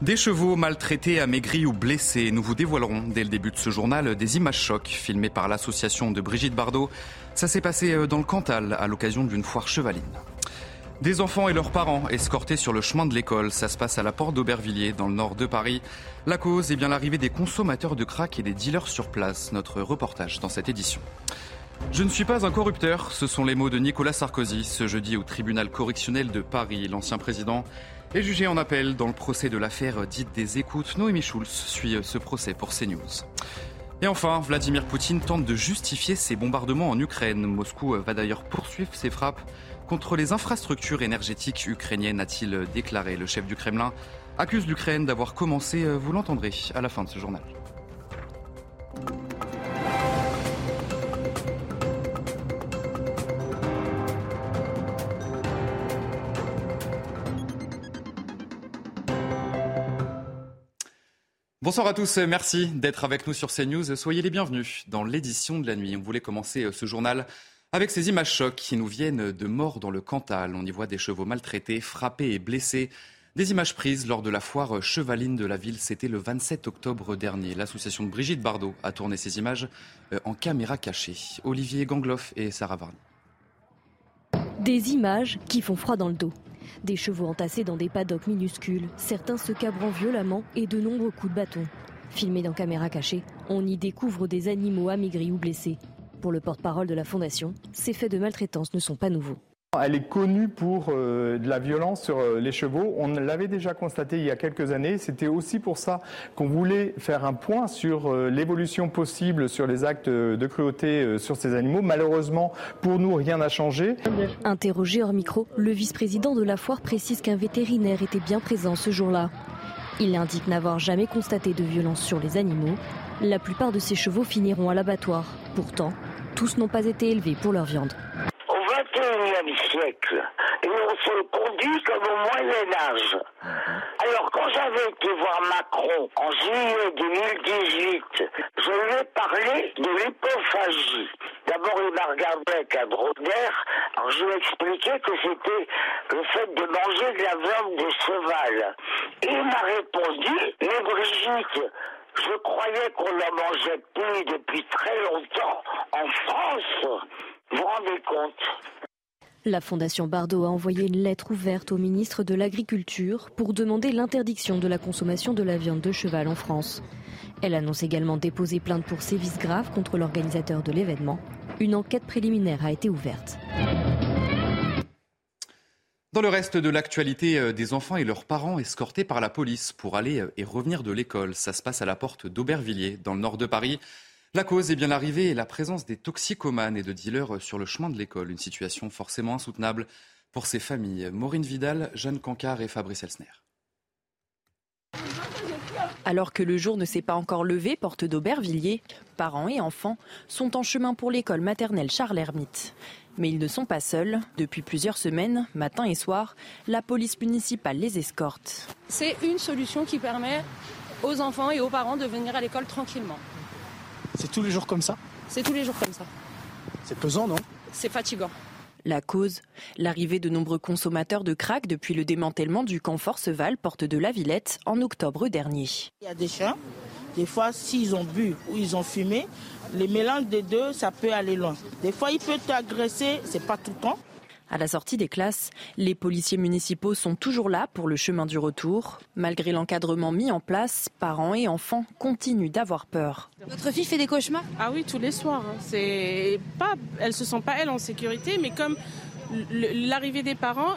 Des chevaux maltraités, amaigris ou blessés. Nous vous dévoilerons dès le début de ce journal des images chocs filmées par l'association de Brigitte Bardot. Ça s'est passé dans le Cantal à l'occasion d'une foire chevaline. Des enfants et leurs parents escortés sur le chemin de l'école. Ça se passe à la porte d'Aubervilliers dans le nord de Paris. La cause est bien l'arrivée des consommateurs de crack et des dealers sur place. Notre reportage dans cette édition. Je ne suis pas un corrupteur, ce sont les mots de Nicolas Sarkozy ce jeudi au tribunal correctionnel de Paris. L'ancien président est jugé en appel dans le procès de l'affaire dite des écoutes. Noémie Schulz suit ce procès pour CNews. Et enfin, Vladimir Poutine tente de justifier ses bombardements en Ukraine. Moscou va d'ailleurs poursuivre ses frappes contre les infrastructures énergétiques ukrainiennes, a-t-il déclaré. Le chef du Kremlin accuse l'Ukraine d'avoir commencé, vous l'entendrez à la fin de ce journal. Bonsoir à tous, merci d'être avec nous sur CNews. Soyez les bienvenus dans l'édition de la nuit. On voulait commencer ce journal avec ces images chocs qui nous viennent de Maure dans le Cantal. On y voit des chevaux maltraités, frappés et blessés. Des images prises lors de la foire chevaline de la ville. C'était le 27 octobre dernier. L'association de Brigitte Bardot a tourné ces images en caméra cachée. Olivier Gangloff et Sarah Varney. Des images qui font froid dans le dos. Des chevaux entassés dans des paddocks minuscules, certains se cabrant violemment et de nombreux coups de bâton. Filmés dans caméra cachée, on y découvre des animaux amaigris ou blessés. Pour le porte-parole de la Fondation, ces faits de maltraitance ne sont pas nouveaux. Elle est connue pour de la violence sur les chevaux. On l'avait déjà constaté il y a quelques années. C'était aussi pour ça qu'on voulait faire un point sur l'évolution possible sur les actes de cruauté sur ces animaux. Malheureusement, pour nous, rien n'a changé. Interrogé hors micro, le vice-président de la foire précise qu'un vétérinaire était bien présent ce jour-là. Il indique n'avoir jamais constaté de violence sur les animaux. La plupart de ces chevaux finiront à l'abattoir. Pourtant, tous n'ont pas été élevés pour leur viande. Siècle. Et on se conduit comme au Moyen-Âge. Alors quand j'avais été voir Macron en juillet 2018, je lui ai parlé de l'hypophagie. D'abord il m'a regardé avec un drôle d'air, alors je lui ai expliqué que c'était le fait de manger de la viande de cheval. Et il m'a répondu, mais Brigitte, je croyais qu'on ne mangeait plus depuis très longtemps en France. Vous vous rendez compte ? La Fondation Bardot a envoyé une lettre ouverte au ministre de l'Agriculture pour demander l'interdiction de la consommation de la viande de cheval en France. Elle annonce également déposer plainte pour sévices graves contre l'organisateur de l'événement. Une enquête préliminaire a été ouverte. Dans le reste de l'actualité, des enfants et leurs parents escortés par la police pour aller et revenir de l'école. Ça se passe à la porte d'Aubervilliers, dans le nord de Paris. La cause est bien l'arrivée et la présence des toxicomanes et de dealers sur le chemin de l'école. Une situation forcément insoutenable pour ces familles. Maureen Vidal, Jeanne Cancard et Fabrice Elsner. Alors que le jour ne s'est pas encore levé, porte d'Aubervilliers, parents et enfants sont en chemin pour l'école maternelle Charles-Hermite. Mais ils ne sont pas seuls. Depuis plusieurs semaines, matin et soir, la police municipale les escorte. C'est une solution qui permet aux enfants et aux parents de venir à l'école tranquillement. C'est tous les jours comme ça ? C'est tous les jours comme ça. C'est pesant, non ? C'est fatigant. La cause, l'arrivée de nombreux consommateurs de crack depuis le démantèlement du camp Forceval, porte de la Villette, en octobre dernier. Il y a des chiens, des fois s'ils ont bu ou ils ont fumé, les mélanges des deux, ça peut aller loin. Des fois, ils peuvent t'agresser, c'est pas tout le temps. À la sortie des classes, les policiers municipaux sont toujours là pour le chemin du retour. Malgré l'encadrement mis en place, parents et enfants continuent d'avoir peur. Votre fille fait des cauchemars ? Ah oui, tous les soirs. C'est pas, elle se sent pas, elle, en sécurité, mais comme l'arrivée des parents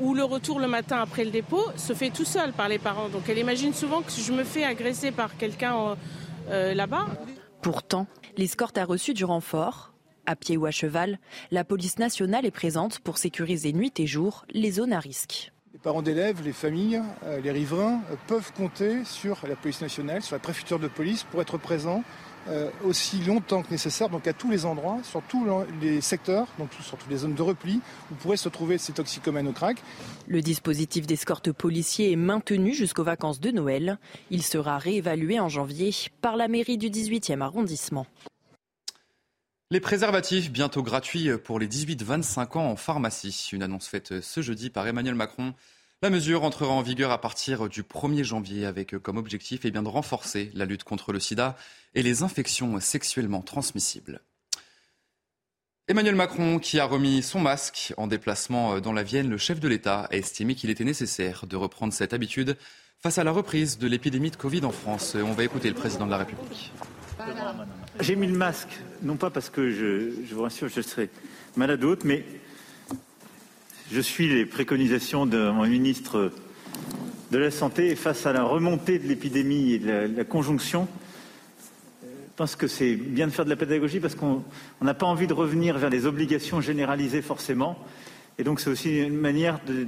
ou le retour le matin après le dépôt se fait tout seul par les parents. Donc elle imagine souvent que je me fais agresser par quelqu'un là-bas. Pourtant, l'escorte a reçu du renfort. À pied ou à cheval, la police nationale est présente pour sécuriser nuit et jour les zones à risque. parents d'élèves, les familles, les riverains peuvent compter sur la police nationale, sur la préfecture de police pour être présents aussi longtemps que nécessaire, donc à tous les endroits, sur tous les secteurs, donc sur toutes les zones de repli où pourraient se trouver ces toxicomanes au crack. Le dispositif d'escorte policier est maintenu jusqu'aux vacances de Noël. Il sera réévalué en janvier par la mairie du 18e arrondissement. Les préservatifs bientôt gratuits pour les 18-25 ans en pharmacie. Une annonce faite ce jeudi par Emmanuel Macron. La mesure entrera en vigueur à partir du 1er janvier avec comme objectif de renforcer la lutte contre le sida et les infections sexuellement transmissibles. Emmanuel Macron qui a remis son masque en déplacement dans la Vienne, le chef de l'État a estimé qu'il était nécessaire de reprendre cette habitude face à la reprise de l'épidémie de Covid en France. On va écouter le président de la République. J'ai mis le masque, non pas parce que, je vous rassure, je serai malade ou autre, mais je suis les préconisations de mon ministre de la Santé et face à la remontée de l'épidémie et de la conjonction, je pense que c'est bien de faire de la pédagogie parce qu'on n'a pas envie de revenir vers des obligations généralisées forcément. Et donc c'est aussi une manière de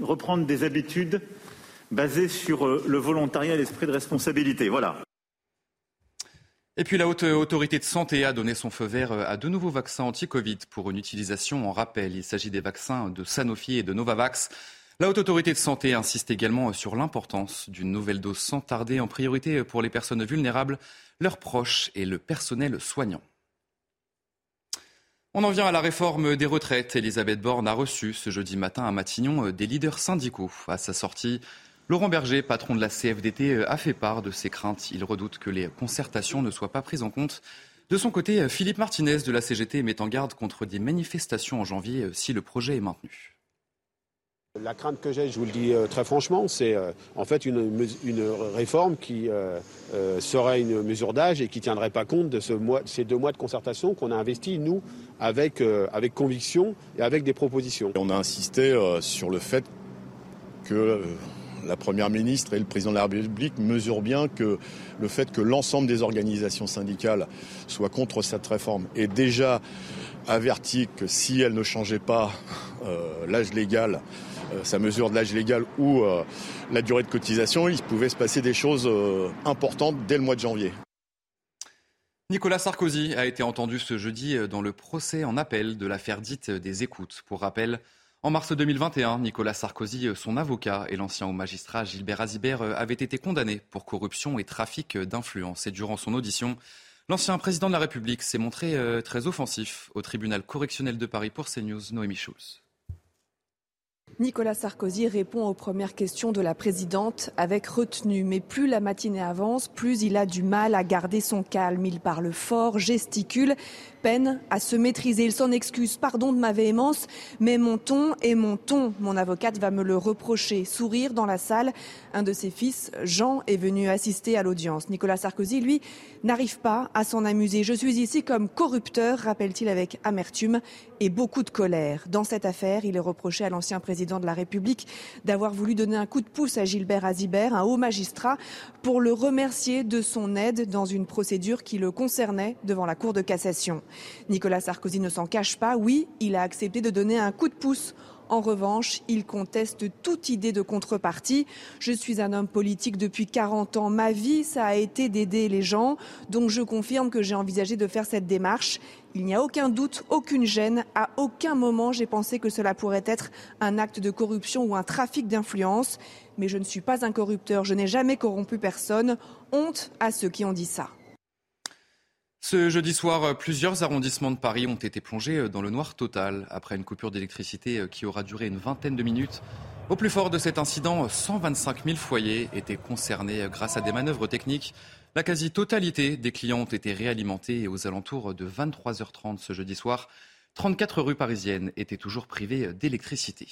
reprendre des habitudes basées sur le volontariat et l'esprit de responsabilité. Voilà. Et puis la Haute Autorité de Santé a donné son feu vert à deux nouveaux vaccins anti-Covid pour une utilisation en rappel. Il s'agit des vaccins de Sanofi et de Novavax. La Haute Autorité de Santé insiste également sur l'importance d'une nouvelle dose sans tarder, en priorité pour les personnes vulnérables, leurs proches et le personnel soignant. On en vient à la réforme des retraites. Elisabeth Borne a reçu ce jeudi matin à Matignon des leaders syndicaux. À sa sortie, Laurent Berger, patron de la CFDT, a fait part de ses craintes. Il redoute que les concertations ne soient pas prises en compte. De son côté, Philippe Martinez de la CGT met en garde contre des manifestations en janvier si le projet est maintenu. La crainte que j'ai, je vous le dis très franchement, c'est en fait une réforme qui serait une mesure d'âge et qui ne tiendrait pas compte de ces 2 mois de concertation qu'on a investi, nous, avec conviction et avec des propositions. On a insisté sur le fait que la Première ministre et le Président de la République mesurent bien que le fait que l'ensemble des organisations syndicales soient contre cette réforme est déjà averti que si elle ne changeait pas l'âge légal, sa mesure de l'âge légal ou la durée de cotisation, il pouvait se passer des choses importantes dès le mois de janvier. Nicolas Sarkozy a été entendu ce jeudi dans le procès en appel de l'affaire dite des écoutes. Pour rappel, en mars 2021, Nicolas Sarkozy, son avocat et l'ancien haut magistrat Gilbert Azibert avaient été condamnés pour corruption et trafic d'influence. Et durant son audition, l'ancien président de la République s'est montré très offensif au tribunal correctionnel de Paris. Pour CNews, Noémie Schulz. Nicolas Sarkozy répond aux premières questions de la présidente avec retenue. Mais plus la matinée avance, plus il a du mal à garder son calme. Il parle fort, gesticule, peine à se maîtriser. Il s'en excuse. Pardon de ma véhémence, mais mon ton est mon ton. Mon avocate va me le reprocher. Sourire dans la salle. Un de ses fils, Jean, est venu assister à l'audience. Nicolas Sarkozy, lui, n'arrive pas à s'en amuser. Je suis ici comme corrupteur, rappelle-t-il avec amertume et beaucoup de colère. Dans cette affaire, il est reproché à l'ancien président de la République d'avoir voulu donner un coup de pouce à Gilbert Azibert, un haut magistrat, pour le remercier de son aide dans une procédure qui le concernait devant la Cour de cassation. Nicolas Sarkozy ne s'en cache pas. Oui, il a accepté de donner un coup de pouce. En revanche, il conteste toute idée de contrepartie. Je suis un homme politique depuis 40 ans. Ma vie, ça a été d'aider les gens. Donc je confirme que j'ai envisagé de faire cette démarche. Il n'y a aucun doute, aucune gêne. À aucun moment, j'ai pensé que cela pourrait être un acte de corruption ou un trafic d'influence. Mais je ne suis pas un corrupteur. Je n'ai jamais corrompu personne. Honte à ceux qui ont dit ça. Ce jeudi soir, plusieurs arrondissements de Paris ont été plongés dans le noir total après une coupure d'électricité qui aura duré une vingtaine de minutes. Au plus fort de cet incident, 125 000 foyers étaient concernés grâce à des manœuvres techniques. La quasi-totalité des clients ont été réalimentés et aux alentours de 23h30 ce jeudi soir, 34 rues parisiennes étaient toujours privées d'électricité.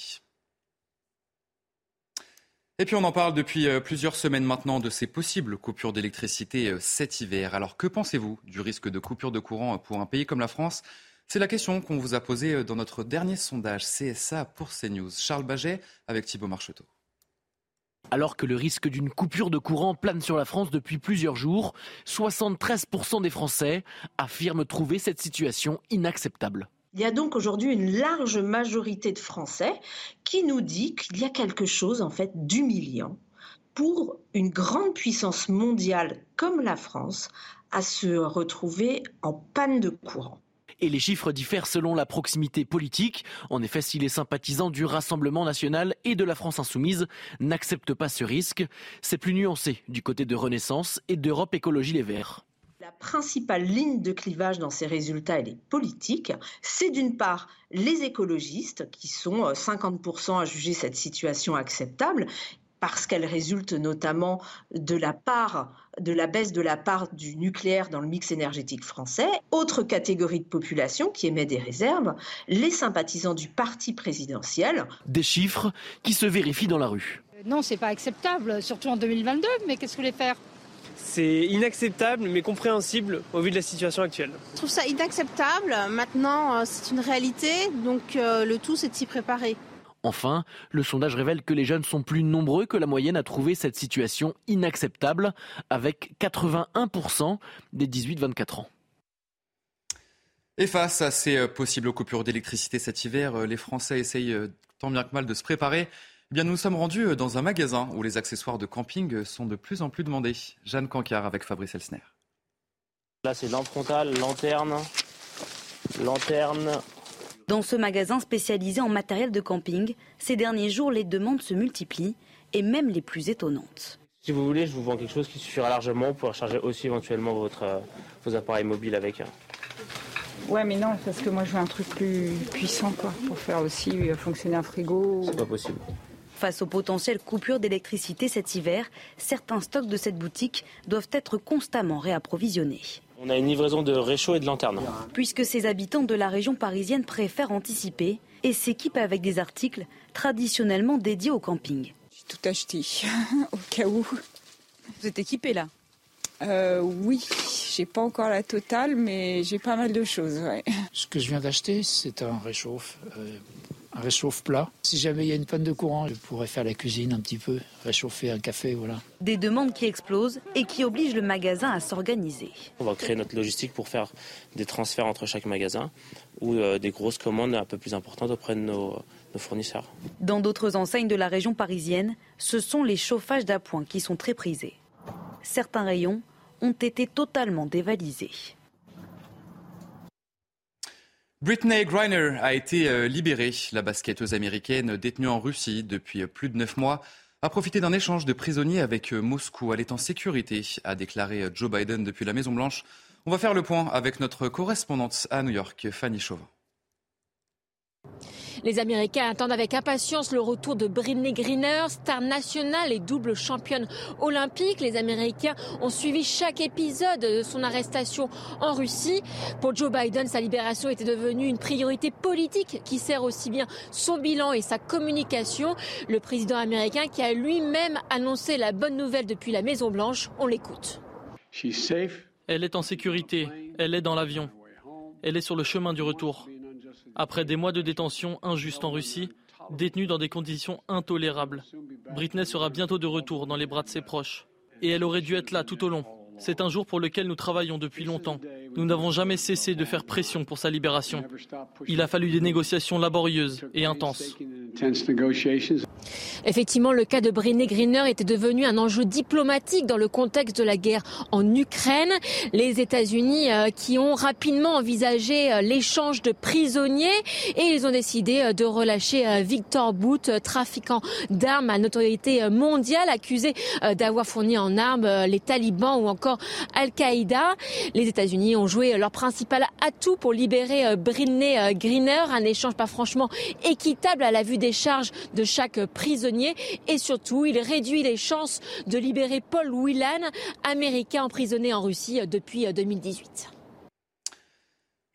Et puis on en parle depuis plusieurs semaines maintenant de ces possibles coupures d'électricité cet hiver. Alors que pensez-vous du risque de coupure de courant pour un pays comme la France ? C'est la question qu'on vous a posée dans notre dernier sondage CSA pour CNews. Charles Baget avec Thibaut Marcheteau. Alors que le risque d'une coupure de courant plane sur la France depuis plusieurs jours, 73% des Français affirment trouver cette situation inacceptable. Il y a donc aujourd'hui une large majorité de Français qui nous dit qu'il y a quelque chose en fait d'humiliant pour une grande puissance mondiale comme la France à se retrouver en panne de courant. Et les chiffres diffèrent selon la proximité politique. En effet, si les sympathisants du Rassemblement national et de la France insoumise n'acceptent pas ce risque, c'est plus nuancé du côté de Renaissance et d'Europe Écologie Les Verts. La principale ligne de clivage dans ces résultats, elle est politique. C'est d'une part les écologistes, qui sont 50% à juger cette situation acceptable, parce qu'elle résulte notamment de la baisse de la part du nucléaire dans le mix énergétique français. Autre catégorie de population qui émet des réserves, les sympathisants du parti présidentiel. Des chiffres qui se vérifient dans la rue. Non, c'est pas acceptable, surtout en 2022, mais qu'est-ce que vous voulez faire ? C'est inacceptable, mais compréhensible au vu de la situation actuelle. Je trouve ça inacceptable. Maintenant, c'est une réalité, donc le tout, c'est de s'y préparer. Enfin, le sondage révèle que les jeunes sont plus nombreux que la moyenne à trouver cette situation inacceptable, avec 81% des 18-24 ans. Et face à ces possibles coupures d'électricité cet hiver, les Français essayent tant bien que mal de se préparer. Eh bien, nous sommes rendus dans un magasin où les accessoires de camping sont de plus en plus demandés. Jeanne Cancard avec Fabrice Elsner. Là, c'est lampe frontale, lanterne... Dans ce magasin spécialisé en matériel de camping, ces derniers jours, les demandes se multiplient et même les plus étonnantes. Si vous voulez, je vous vends quelque chose qui suffira largement pour charger aussi éventuellement vos appareils mobiles avec. Ouais, mais non, parce que moi je veux un truc plus puissant pour faire aussi fonctionner un frigo. C'est pas possible. Face aux potentielles coupures d'électricité cet hiver, certains stocks de cette boutique doivent être constamment réapprovisionnés. On a une livraison de réchaud et de lanternes. Puisque ces habitants de la région parisienne préfèrent anticiper et s'équipent avec des articles traditionnellement dédiés au camping. J'ai tout acheté, au cas où. Vous êtes équipé là ? Oui, j'ai pas encore la totale, mais j'ai pas mal de choses. Ouais. Ce que je viens d'acheter, c'est un réchauffe plat. Si jamais il y a une panne de courant, je pourrais faire la cuisine un petit peu, réchauffer un café, voilà. Des demandes qui explosent et qui obligent le magasin à s'organiser. On va créer notre logistique pour faire des transferts entre chaque magasin ou des grosses commandes un peu plus importantes auprès de nos fournisseurs. Dans d'autres enseignes de la région parisienne, ce sont les chauffages d'appoint qui sont très prisés. Certains rayons ont été totalement dévalisés. Britney Griner a été libérée. La basketteuse américaine détenue en Russie depuis plus de 9 mois a profité d'un échange de prisonniers avec Moscou. Elle est en sécurité, a déclaré Joe Biden depuis la Maison-Blanche. On va faire le point avec notre correspondante à New York, Fanny Chauvin. Les Américains attendent avec impatience le retour de Britney Griner, star nationale et double championne olympique. Les Américains ont suivi chaque épisode de son arrestation en Russie. Pour Joe Biden, sa libération était devenue une priorité politique qui sert aussi bien son bilan et sa communication. Le président américain qui a lui-même annoncé la bonne nouvelle depuis la Maison-Blanche, on l'écoute. Elle est en sécurité, elle est dans l'avion, elle est sur le chemin du retour. Après des mois de détention injuste en Russie, détenue dans des conditions intolérables, Britney sera bientôt de retour dans les bras de ses proches. Et elle aurait dû être là tout au long. C'est un jour pour lequel nous travaillons depuis longtemps. Nous n'avons jamais cessé de faire pression pour sa libération. Il a fallu des négociations laborieuses et intenses. Effectivement, le cas de Britney Griner était devenu un enjeu diplomatique dans le contexte de la guerre en Ukraine. Les États-Unis qui ont rapidement envisagé l'échange de prisonniers et ils ont décidé de relâcher Victor Bout, trafiquant d'armes à notoriété mondiale, accusé d'avoir fourni en armes les talibans ou encore Al-Qaïda. Les États-Unis ont joué leur principal atout pour libérer Britney Griner, un échange pas franchement équitable à la vue des charges de chaque prisonnier et surtout il réduit les chances de libérer Paul Whelan, américain emprisonné en Russie depuis 2018.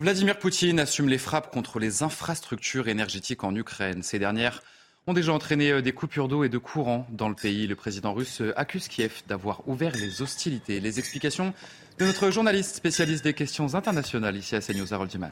Vladimir Poutine assume les frappes contre les infrastructures énergétiques en Ukraine. Ces dernières ont déjà entraîné des coupures d'eau et de courant dans le pays. Le président russe accuse Kiev d'avoir ouvert les hostilités. Les explications de notre journaliste spécialiste des questions internationales ici à CNews, Harold Diman.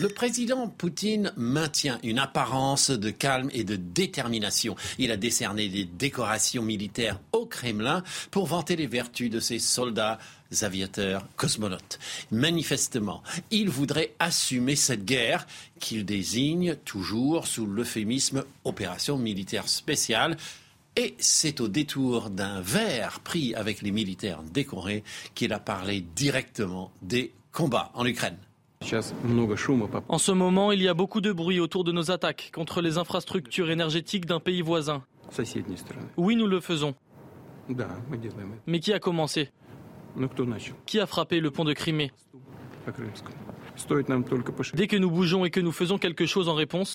Le président Poutine maintient une apparence de calme et de détermination. Il a décerné des décorations militaires au Kremlin pour vanter les vertus de ses soldats, aviateurs, cosmonautes. Manifestement, il voudrait assumer cette guerre qu'il désigne toujours sous l'euphémisme « opération militaire spéciale ». Et c'est au détour d'un verre pris avec les militaires décorés qu'il a parlé directement des combats en Ukraine. En ce moment, il y a beaucoup de bruit autour de nos attaques contre les infrastructures énergétiques d'un pays voisin. Oui, nous le faisons. Mais qui a commencé ? Qui a frappé le pont de Crimée ? Dès que nous bougeons et que nous faisons quelque chose en réponse,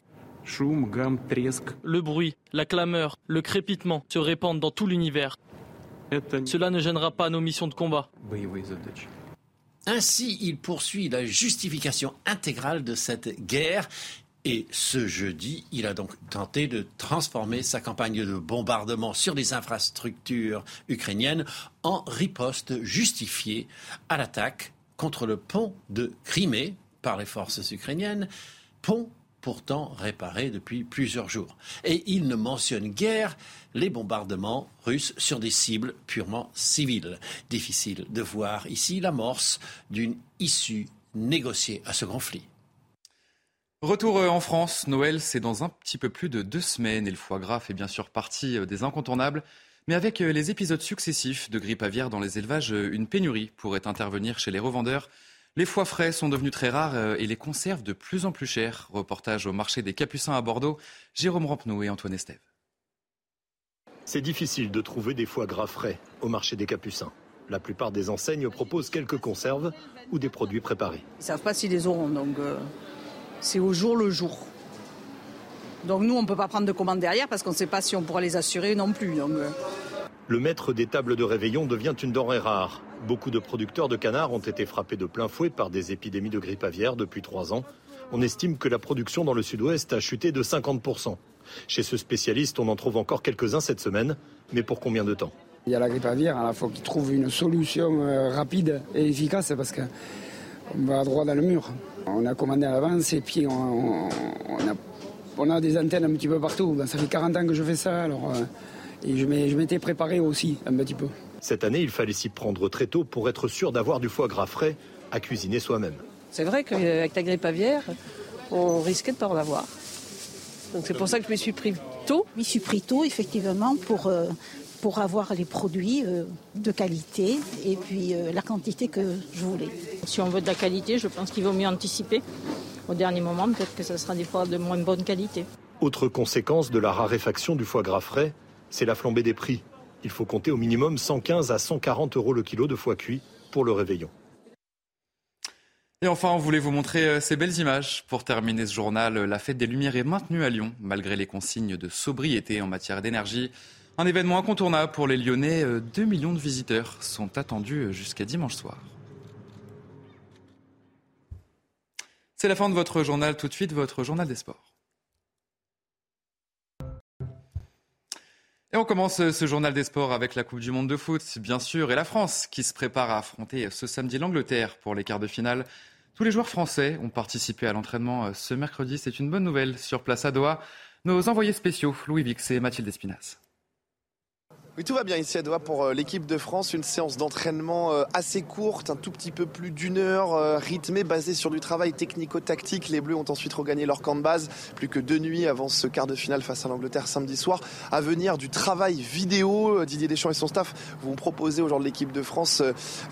le bruit, la clameur, le crépitement se répandent dans tout l'univers. Cela ne gênera pas nos missions de combat. Ainsi, il poursuit la justification intégrale de cette guerre. Et ce jeudi, il a donc tenté de transformer sa campagne de bombardement sur les infrastructures ukrainiennes en riposte justifiée à l'attaque contre le pont de Crimée par les forces ukrainiennes. Pont pourtant réparé depuis plusieurs jours. Et il ne mentionne guère les bombardements russes sur des cibles purement civiles. Difficile de voir ici l'amorce d'une issue négociée à ce conflit. Retour en France. Noël, c'est dans un petit peu plus de 2 semaines. Et le foie gras fait bien sûr partie des incontournables. Mais avec les épisodes successifs de grippe aviaire dans les élevages, une pénurie pourrait intervenir chez les revendeurs. Les foies frais sont devenus très rares et les conserves de plus en plus chères. Reportage au marché des Capucins à Bordeaux, Jérôme Rampenou et Antoine Estève. C'est difficile de trouver des foies gras frais au marché des Capucins. La plupart des enseignes proposent quelques conserves ou des produits préparés. Ils ne savent pas s'ils les auront, donc c'est au jour le jour. Donc nous, on ne peut pas prendre de commandes derrière parce qu'on ne sait pas si on pourra les assurer non plus. Donc Le maître des tables de réveillon devient une denrée rare. Beaucoup de producteurs de canards ont été frappés de plein fouet par des épidémies de grippe aviaire depuis 3 ans. On estime que la production dans le sud-ouest a chuté de 50%. Chez ce spécialiste, on en trouve encore quelques-uns cette semaine, mais pour combien de temps ? Il y a la grippe aviaire, il faut qu'ils trouvent une solution rapide et efficace parce qu'on va droit dans le mur. On a commandé à l'avance et puis on a des antennes un petit peu partout. Ben, ça fait 40 ans que je fais ça, alors... Et je m'étais préparé aussi un petit peu. Cette année, il fallait s'y prendre très tôt pour être sûr d'avoir du foie gras frais à cuisiner soi-même. C'est vrai qu'avec la grippe aviaire, on risquait de ne pas en avoir. Donc c'est pour ça que je me suis pris tôt. Je me suis pris tôt, effectivement, pour avoir les produits de qualité et puis la quantité que je voulais. Si on veut de la qualité, je pense qu'il vaut mieux anticiper. Au dernier moment, peut-être que ça sera des fois de moins bonne qualité. Autre conséquence de la raréfaction du foie gras frais, c'est la flambée des prix. Il faut compter au minimum 115 à 140 euros le kilo de foie cuit pour le réveillon. Et enfin, on voulait vous montrer ces belles images. Pour terminer ce journal, la fête des Lumières est maintenue à Lyon, malgré les consignes de sobriété en matière d'énergie. Un événement incontournable pour les Lyonnais. 2 millions de visiteurs sont attendus jusqu'à dimanche soir. C'est la fin de votre journal. Tout de suite, votre journal des sports. Et on commence ce journal des sports avec la Coupe du Monde de foot, bien sûr, et la France qui se prépare à affronter ce samedi l'Angleterre pour les quarts de finale. Tous les joueurs français ont participé à l'entraînement ce mercredi. C'est une bonne nouvelle sur place à Doha. Nos envoyés spéciaux, Louis Vix et Mathilde Espinasse. Oui, tout va bien ici à Doha pour l'équipe de France. Une séance d'entraînement assez courte, un tout petit peu plus d'1 heure, rythmée, basée sur du travail technico-tactique. Les Bleus ont ensuite regagné leur camp de base. Plus que 2 nuits avant ce quart de finale face à l'Angleterre samedi soir. À venir du travail vidéo. Didier Deschamps et son staff vont proposer aux gens de l'équipe de France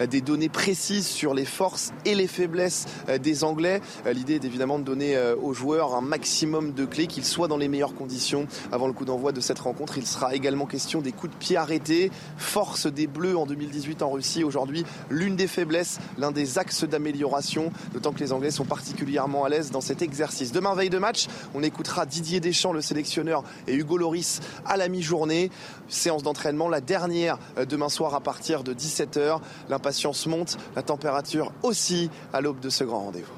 des données précises sur les forces et les faiblesses des Anglais. L'idée est évidemment de donner aux joueurs un maximum de clés, qu'ils soient dans les meilleures conditions avant le coup d'envoi de cette rencontre. Il sera également question des coups de pied arrêté, force des Bleus en 2018 en Russie. Aujourd'hui, l'une des faiblesses, l'un des axes d'amélioration, d'autant que les Anglais sont particulièrement à l'aise dans cet exercice. Demain, veille de match, on écoutera Didier Deschamps, le sélectionneur, et Hugo Lloris à la mi-journée. Séance d'entraînement, la dernière demain soir à partir de 17h. L'impatience monte, la température aussi à l'aube de ce grand rendez-vous.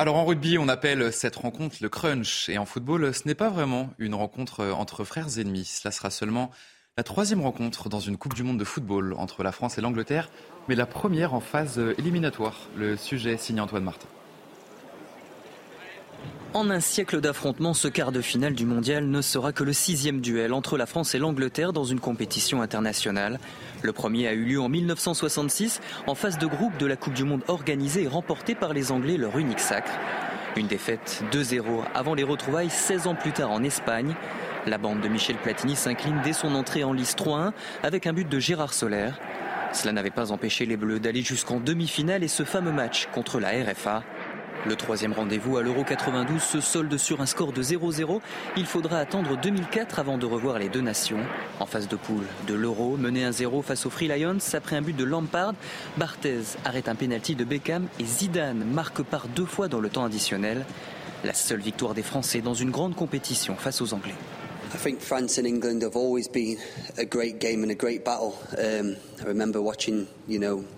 Alors en rugby, on appelle cette rencontre le crunch. Et en football, ce n'est pas vraiment une rencontre entre frères ennemis. Cela sera seulement la 3e rencontre dans une Coupe du Monde de football entre la France et l'Angleterre, mais la première en phase éliminatoire. Le sujet signé Antoine Martin. En un siècle d'affrontements, ce quart de finale du mondial ne sera que le 6e duel entre la France et l'Angleterre dans une compétition internationale. Le premier a eu lieu en 1966, en phase de groupe de la Coupe du Monde organisée et remportée par les Anglais, leur unique sacre. Une défaite 2-0 avant les retrouvailles 16 ans plus tard en Espagne. La bande de Michel Platini s'incline dès son entrée en lice 3-1 avec un but de Gérard Soler. Cela n'avait pas empêché les Bleus d'aller jusqu'en demi-finale et ce fameux match contre la RFA. Le troisième rendez-vous à l'Euro 92 se solde sur un score de 0-0. Il faudra attendre 2004 avant de revoir les deux nations. En phase de poule de l'Euro, mené 1-0 face aux Free Lions après un but de Lampard, Barthez arrête un pénalty de Beckham et Zidane marque par deux fois dans le temps additionnel. La seule victoire des Français dans une grande compétition face aux Anglais. I think France and England have always been a great game and a great battle. I remember watching,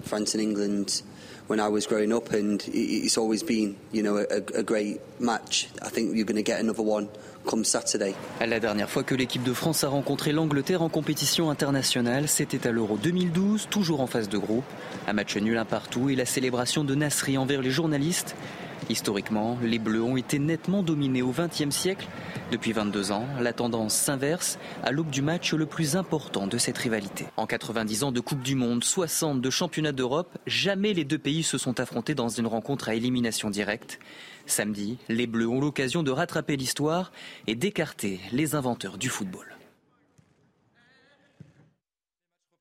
France and England when I was growing up, and it's always been, a great match. I think you're going to get another one come Saturday. La dernière fois que l'équipe de France a rencontré l'Angleterre en compétition internationale, c'était à l'Euro 2012, toujours en phase de groupe. Un match nul un partout et la célébration de Nasri envers les journalistes. Historiquement, les Bleus ont été nettement dominés au XXe siècle. Depuis 22 ans, la tendance s'inverse à l'aube du match le plus important de cette rivalité. En 90 ans de Coupe du Monde, 60 de Championnat d'Europe, jamais les deux pays se sont affrontés dans une rencontre à élimination directe. Samedi, les Bleus ont l'occasion de rattraper l'histoire et d'écarter les inventeurs du football.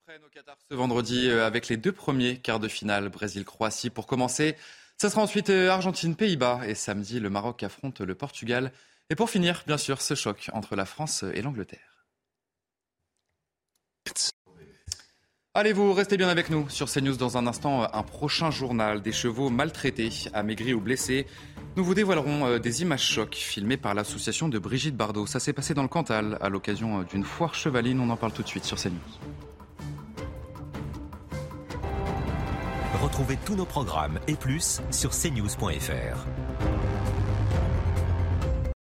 Au Qatar ce vendredi avec les deux premiers quarts de finale, Brésil-Croatie pour commencer. Ça sera ensuite Argentine-Pays-Bas et samedi, le Maroc affronte le Portugal. Et pour finir, bien sûr, ce choc entre la France et l'Angleterre. Allez, vous restez bien avec nous sur CNews. Dans un instant, un prochain journal des chevaux maltraités, amaigris ou blessés. Nous vous dévoilerons des images chocs filmées par l'association de Brigitte Bardot. Ça s'est passé dans le Cantal à l'occasion d'une foire chevaline. On en parle tout de suite sur CNews. Retrouvez tous nos programmes et plus sur cnews.fr.